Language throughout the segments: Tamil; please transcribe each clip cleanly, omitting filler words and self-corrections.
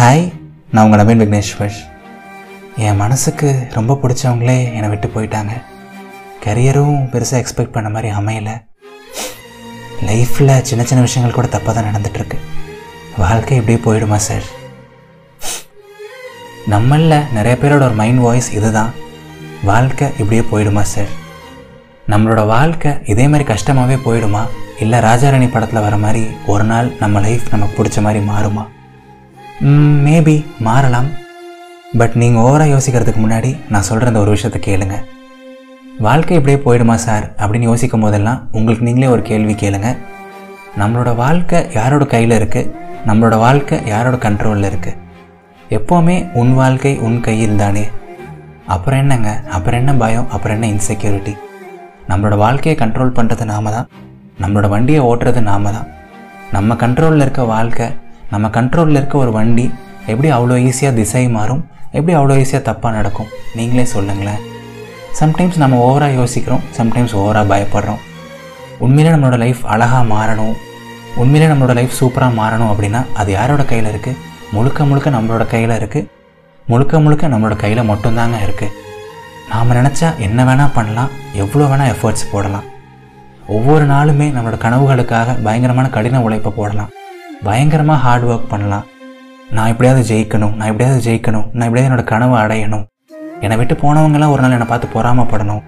ஹாய், நான் உங்கள் நவீன் விக்னேஸ்வர். என் மனசுக்கு ரொம்ப பிடிச்சவங்களே என்னை விட்டு போயிட்டாங்க. கரியரும் பெருசாக எக்ஸ்பெக்ட் பண்ண மாதிரி அமையலை. லைஃப்பில் சின்ன சின்ன விஷயங்கள் கூட தப்பாக தான் நடந்துகிட்ருக்கு. வாழ்க்கை இப்படியே போயிடுமா சார்? நம்மளில் நிறைய பேரோட ஒரு மைண்ட் வாய்ஸ் இது தான், வாழ்க்கை இப்படியே போயிடுமா சார்? நம்மளோட வாழ்க்கை இதே மாதிரி கஷ்டமாகவே போயிடுமா? இல்லை ராஜாராணி படத்தில் வர மாதிரி ஒரு நாள் நம்ம லைஃப் நமக்கு பிடிச்ச மாதிரி மாறுமா? மேபி மாறலாம். பட் நீங்கள் ஓவராக யோசிக்கிறதுக்கு முன்னாடி நான் சொல்கிற அந்த ஒரு விஷயத்தை கேளுங்க. வாழ்க்கை இப்படியே போயிடுமா சார் அப்படின்னு யோசிக்கும் போதெல்லாம் உங்களுக்கு நீங்களே ஒரு கேள்வி கேளுங்க. நம்மளோட வாழ்க்கை யாரோட கையில் இருக்குது? நம்மளோட வாழ்க்கை யாரோட கண்ட்ரோலில் இருக்குது? எப்போவுமே உன் வாழ்க்கை உன் கையில் தானே. அப்புறம் என்னங்க, அப்புறம் என்ன பயம், அப்புறம் என்ன இன்செக்யூரிட்டி? நம்மளோட வாழ்க்கையை கண்ட்ரோல் பண்ணுறது நாம தான். நம்மளோட வண்டியை ஓட்டுறது நாம தான். நம்ம கண்ட்ரோலில் இருக்க வாழ்க்கை, நம்ம கண்ட்ரோலில் இருக்க ஒரு வண்டி எப்படி அவ்வளோ ஈஸியாக திசை மாறும், எப்படி அவ்வளோ ஈஸியாக தப்பாக நடக்கும்? நீங்களே சொல்லுங்களேன். சம்டைம்ஸ் நம்ம ஓவராக யோசிக்கிறோம், சம்டைம்ஸ் ஓவராக பயப்படுறோம். உண்மையிலே நம்மளோட லைஃப் அழகாக மாறணும், உண்மையிலே நம்மளோட லைஃப் சூப்பராக மாறணும் அப்படின்னா அது யாரோட கையில் இருக்குது? முழுக்க முழுக்க நம்மளோட கையில் இருக்குது. முழுக்க முழுக்க நம்மளோட கையில் மட்டும்தாங்க இருக்குது. நாம் நினச்சா என்ன வேணால் பண்ணலாம், எவ்வளோ வேணால் எஃபர்ட்ஸ் போடலாம். ஒவ்வொரு நாளுமே நம்மளோட கனவுகளுக்காக பயங்கரமான கடின உழைப்பை போடலாம், பயங்கரமாக ஹார்ட் ஒர்க் பண்ணலாம். நான் எப்படியாவது ஜெயிக்கணும், நான் எப்படியாவது ஜெயிக்கணும், நான் எப்படியாவது என்னோடய கனவை அடையணும், என்னை விட்டு போனவங்களாம் ஒரு நாள் என்னை பார்த்து பொறாமப்படணும்,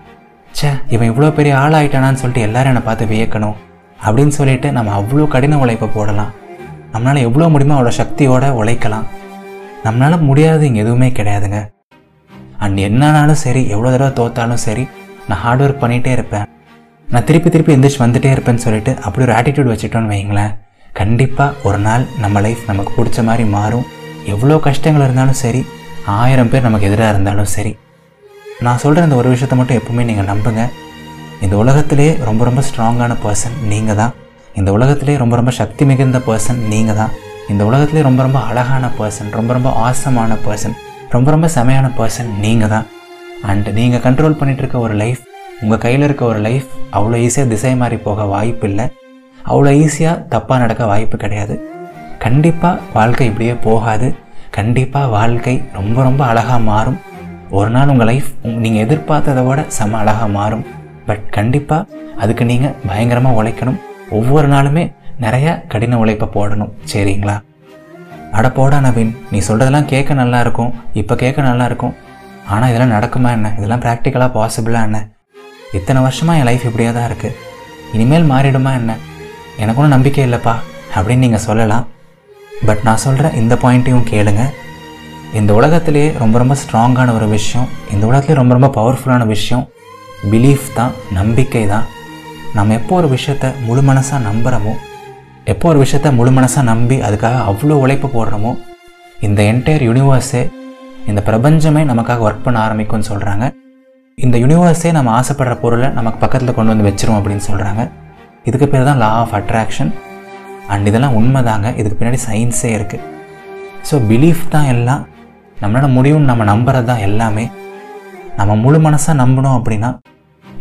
சே இவன் இவ்வளோ பெரிய ஆள் ஆகிட்டானான்னு சொல்லிட்டு எல்லோரும் என்னை பார்த்து வியக்கணும் அப்படின்னு சொல்லிட்டு நம்ம அவ்வளோ கடின உழைப்பை போடலாம். நம்மளால் எவ்வளோ முடியுமோ அவ்வளோ சக்தியோடு உழைக்கலாம். நம்மளால் முடியாது இங்கே எதுவுமே கிடையாதுங்க. அண்ட் என்னன்னாலும் சரி, எவ்வளோ தடவை தோற்றாலும் சரி, நான் ஹார்ட் ஒர்க் பண்ணிகிட்டே இருப்பேன், நான் திருப்பி திருப்பி எந்திரிச்சு வந்துகிட்டே இருப்பேன்னு சொல்லிட்டு அப்படி ஒரு ஆட்டிடியூட் வச்சுட்டோன்னு வைங்களேன், கண்டிப்பாக ஒரு நாள் நம்ம லைஃப் நமக்கு பிடிச்ச மாதிரி மாறும். எவ்வளோ கஷ்டங்கள் இருந்தாலும் சரி, 1000 பேர் நமக்கு எதிராக இருந்தாலும் சரி. நான் சொல்கிற இந்த ஒரு விஷயத்தை மட்டும் எப்பவுமே நீங்கள் நம்புங்க. இந்த உலகத்திலே ரொம்ப ரொம்ப ஸ்ட்ராங்கான பர்சன் நீங்கள் தான். இந்த உலகத்திலே ரொம்ப ரொம்ப சக்தி மிகுந்த பர்சன் நீங்கள் தான். இந்த உலகத்திலே ரொம்ப ரொம்ப அழகான பர்சன், ரொம்ப ரொம்ப ஆசமான பர்சன், ரொம்ப ரொம்ப செமையான பர்சன் நீங்கள் தான். அண்ட் நீங்கள் கண்ட்ரோல் பண்ணிகிட்டு இருக்க ஒரு லைஃப், உங்கள் கையில் இருக்க ஒரு லைஃப் அவ்வளோ ஈஸியாக திசை மாறி போக வாய்ப்பு இல்லை, அவ்வளோ ஈஸியாக தப்பாக நடக்க வாய்ப்பு கிடையாது. கண்டிப்பாக வாழ்க்கை இப்படியே போகாது. கண்டிப்பாக வாழ்க்கை ரொம்ப ரொம்ப அழகாக மாறும். ஒரு நாள் உங்கள் லைஃப் நீங்கள் எதிர்பார்த்ததை விட செம அழகாக மாறும். பட் கண்டிப்பாக அதுக்கு நீங்கள் பயங்கரமாக உழைக்கணும். ஒவ்வொரு நாளுமே நிறையா கடின உழைப்பை போடணும். சரிங்களா? அட போடா நவீன், நீ சொல்கிறதெல்லாம் கேட்க நல்லாயிருக்கும், இப்போ கேட்க நல்லாயிருக்கும், ஆனால் இதெல்லாம் நடக்குமா என்ன? இதெல்லாம் ப்ராக்டிக்கலாக பாசிபிளாக என்ன? இத்தனை வருஷமாக என் லைஃப் இப்படியே தான் இருக்குது, இனிமேல் மாறிடுமா என்ன? எனக்கு ஒன்றும் நம்பிக்கை இல்லைப்பா அப்படின்னு நீங்கள் சொல்லலாம். பட் நான் சொல்கிற இந்த பாயிண்ட்டையும் கேளுங்க. இந்த உலகத்திலே ரொம்ப ரொம்ப ஸ்ட்ராங்கான ஒரு விஷயம், இந்த உலகத்திலே ரொம்ப ரொம்ப பவர்ஃபுல்லான விஷயம் பிலீஃப் தான், நம்பிக்கை தான். நம்ம எப்போ ஒரு விஷயத்தை முழு மனசாக நம்புகிறோமோ, எப்போ ஒரு விஷயத்தை முழு மனசாக நம்பி அதுக்காக அவ்வளோ உழைப்பு போடுறோமோ, இந்த என்டையர் யூனிவர்ஸே, இந்த பிரபஞ்சமே நமக்காக ஒர்க் பண்ண ஆரம்பிக்கும்னு சொல்கிறாங்க. இந்த யூனிவர்ஸே நம்ம ஆசைப்படுற பொருளை நமக்கு பக்கத்தில் கொண்டு வந்து வச்சிரும் அப்படின்னு சொல்கிறாங்க. இதுக்கு பேர் தான் லா ஆஃப் அட்ராக்ஷன். அண்ட் இதெல்லாம் உண்மை தாங்க, இதுக்கு பின்னாடி சயின்ஸே இருக்குது. ஸோ பிலீஃப் தான் எல்லாம், நம்மளோட முடியும்னு நம்ம நம்புறது தான் எல்லாமே. நம்ம முழு மனசாக நம்பணும் அப்படின்னா,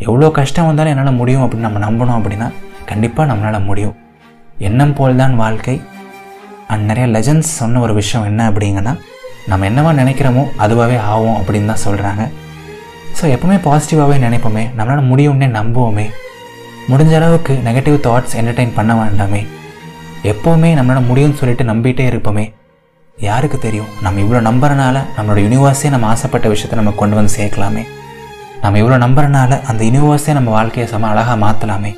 எவ்வளோ கஷ்டம் வந்தாலும் என்னால் முடியும் அப்படின்னு நம்ம நம்பணும் அப்படின்னா கண்டிப்பாக நம்மளால் முடியும். எண்ணம் போல் தான் வாழ்க்கை. அண்ட் நிறைய லெஜண்ட்ஸ் சொன்ன ஒரு விஷயம் என்ன அப்படிங்கன்னா, நம்ம என்னவா நினைக்கிறோமோ அதுவாகவே ஆகும் அப்படின்னு தான் சொல்கிறாங்க. ஸோ எப்போவுமே பாசிட்டிவாகவே நினைப்போமே, நம்மளால் முடியும்னே நம்புவோமே, முடிஞ்ச அளவுக்கு நெகட்டிவ் தாட்ஸ் என்டர்டெயின் பண்ண வேண்டாமே, எப்போவுமே நம்மளால் முடியும்னு சொல்லிட்டு நம்பிகிட்டே இருப்போமே. யாருக்கு தெரியும், நம்ம இவ்வளோ நம்புறனால நம்மளோட யூனிவர்ஸே நம்ம ஆசைப்பட்ட விஷயத்தை நம்ம கொண்டு வந்து சேர்க்கலாமே, நம்ம இவ்வளோ நம்புறனால அந்த யூனிவர்ஸே நம்ம வாழ்க்கையை செம அழகாக மாற்றலாமே.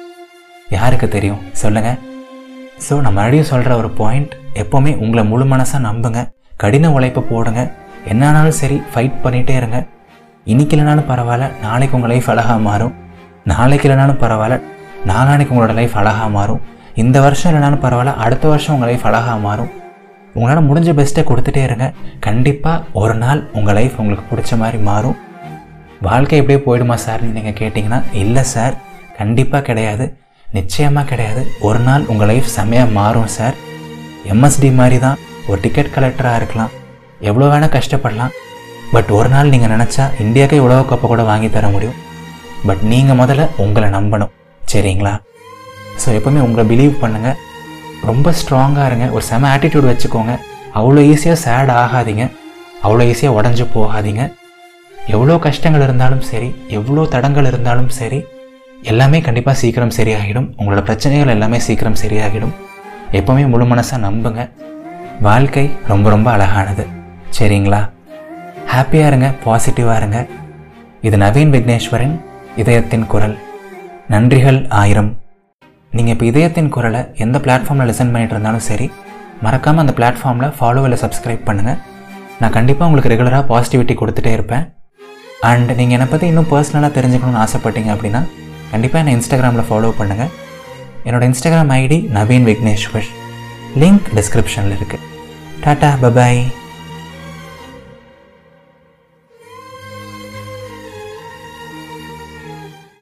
யாருக்கு தெரியும் சொல்லுங்கள். ஸோ நான் மறுபடியும் சொல்கிற ஒரு பாயிண்ட், எப்போவுமே உங்களை முழு மனசாக நம்புங்க, கடின உழைப்பை போடுங்க, என்னானாலும் சரி ஃபைட் பண்ணிகிட்டே இருங்க. இன்றைக்கி இல்லைனாலும் பரவாயில்ல, நாளைக்கு உங்கள் லைஃப் அழகாக மாறும். நாளைக்கு இல்லைனாலும் பரவாயில்ல, நாளானைக்கு உங்களோட லைஃப் அழகாக மாறும். இந்த வருஷம் இல்லைனாலும் பரவாயில்ல, அடுத்த வருஷம் உங்கள் லைஃப் அழகாக மாறும். உங்களால் முடிஞ்ச பெஸ்ட்டை கொடுத்துட்டே இருங்க. கண்டிப்பாக ஒரு நாள் உங்கள் லைஃப் உங்களுக்கு பிடிச்ச மாதிரி மாறும். வாழ்க்கை எப்படியே போயிடுமா சார்னு நீங்கள் கேட்டிங்கன்னா, இல்லை சார், கண்டிப்பாக கிடையாது, நிச்சயமாக கிடையாது. ஒரு நாள் உங்கள் லைஃப் செமையாக மாறும் சார். எம்எஸ்டி மாதிரி தான், ஒரு டிக்கெட் கலெக்டராக இருக்கலாம், எவ்வளோ வேணால் கஷ்டப்படலாம். பட் ஒரு நாள் நீங்கள் நினச்சா இந்தியாவுக்கே உலக கப்பை கூட வாங்கி தர முடியும். பட் நீங்கள் முதல்ல உங்களை நம்பணும். சரிங்களா? ஸோ எப்போவுமே உங்களை பிலீவ் பண்ணுங்கள், ரொம்ப ஸ்ட்ராங்காக இருங்க, ஒரு செம ஆட்டிடியூட் வச்சுக்கோங்க. அவ்வளோ ஈஸியாக சேட் ஆகாதீங்க, அவ்வளோ ஈஸியாக உடஞ்சி போகாதீங்க. எவ்வளோ கஷ்டங்கள் இருந்தாலும் சரி, எவ்வளோ தடங்கள் இருந்தாலும் சரி, எல்லாமே கண்டிப்பாக சீக்கிரம் சரியாகிடும். உங்களோட பிரச்சனைகள் எல்லாமே சீக்கிரம் சரியாகிடும். எப்போவுமே முழு மனசாக நம்புங்க. வாழ்க்கை ரொம்ப ரொம்ப அழகானது. சரிங்களா? ஹாப்பியாக இருங்க, பாசிட்டிவாக இருங்க. இது நவீன் விக்னேஸ்வரன், இதயத்தின் குரல். நன்றிகள் 1000. நீங்கள் இப்போ இதயத்தின் குரலை எந்த பிளாட்ஃபார்மில் லிசன் பண்ணிகிட்டு இருந்தாலும் சரி, மறக்காமல் அந்த பிளாட்ஃபார்மில் ஃபாலோ இல்லை சப்ஸ்கிரைப் பண்ணுங்கள். நான் கண்டிப்பாக உங்களுக்கு ரெகுலராக பாசிட்டிவிட்டி கொடுத்துட்டே இருப்பேன். அண்ட் நீங்கள் என்னை பற்றி இன்னும் பர்சனலாக தெரிஞ்சுக்கணும்னு ஆசைப்பட்டீங்க அப்படின்னா கண்டிப்பாக என்னை இன்ஸ்டாகிராமில் ஃபாலோ பண்ணுங்கள். என்னோடய Instagram ID Naveen Vigneshwar, link டிஸ்கிரிப்ஷனில் இருக்குது. Tata, bye bye.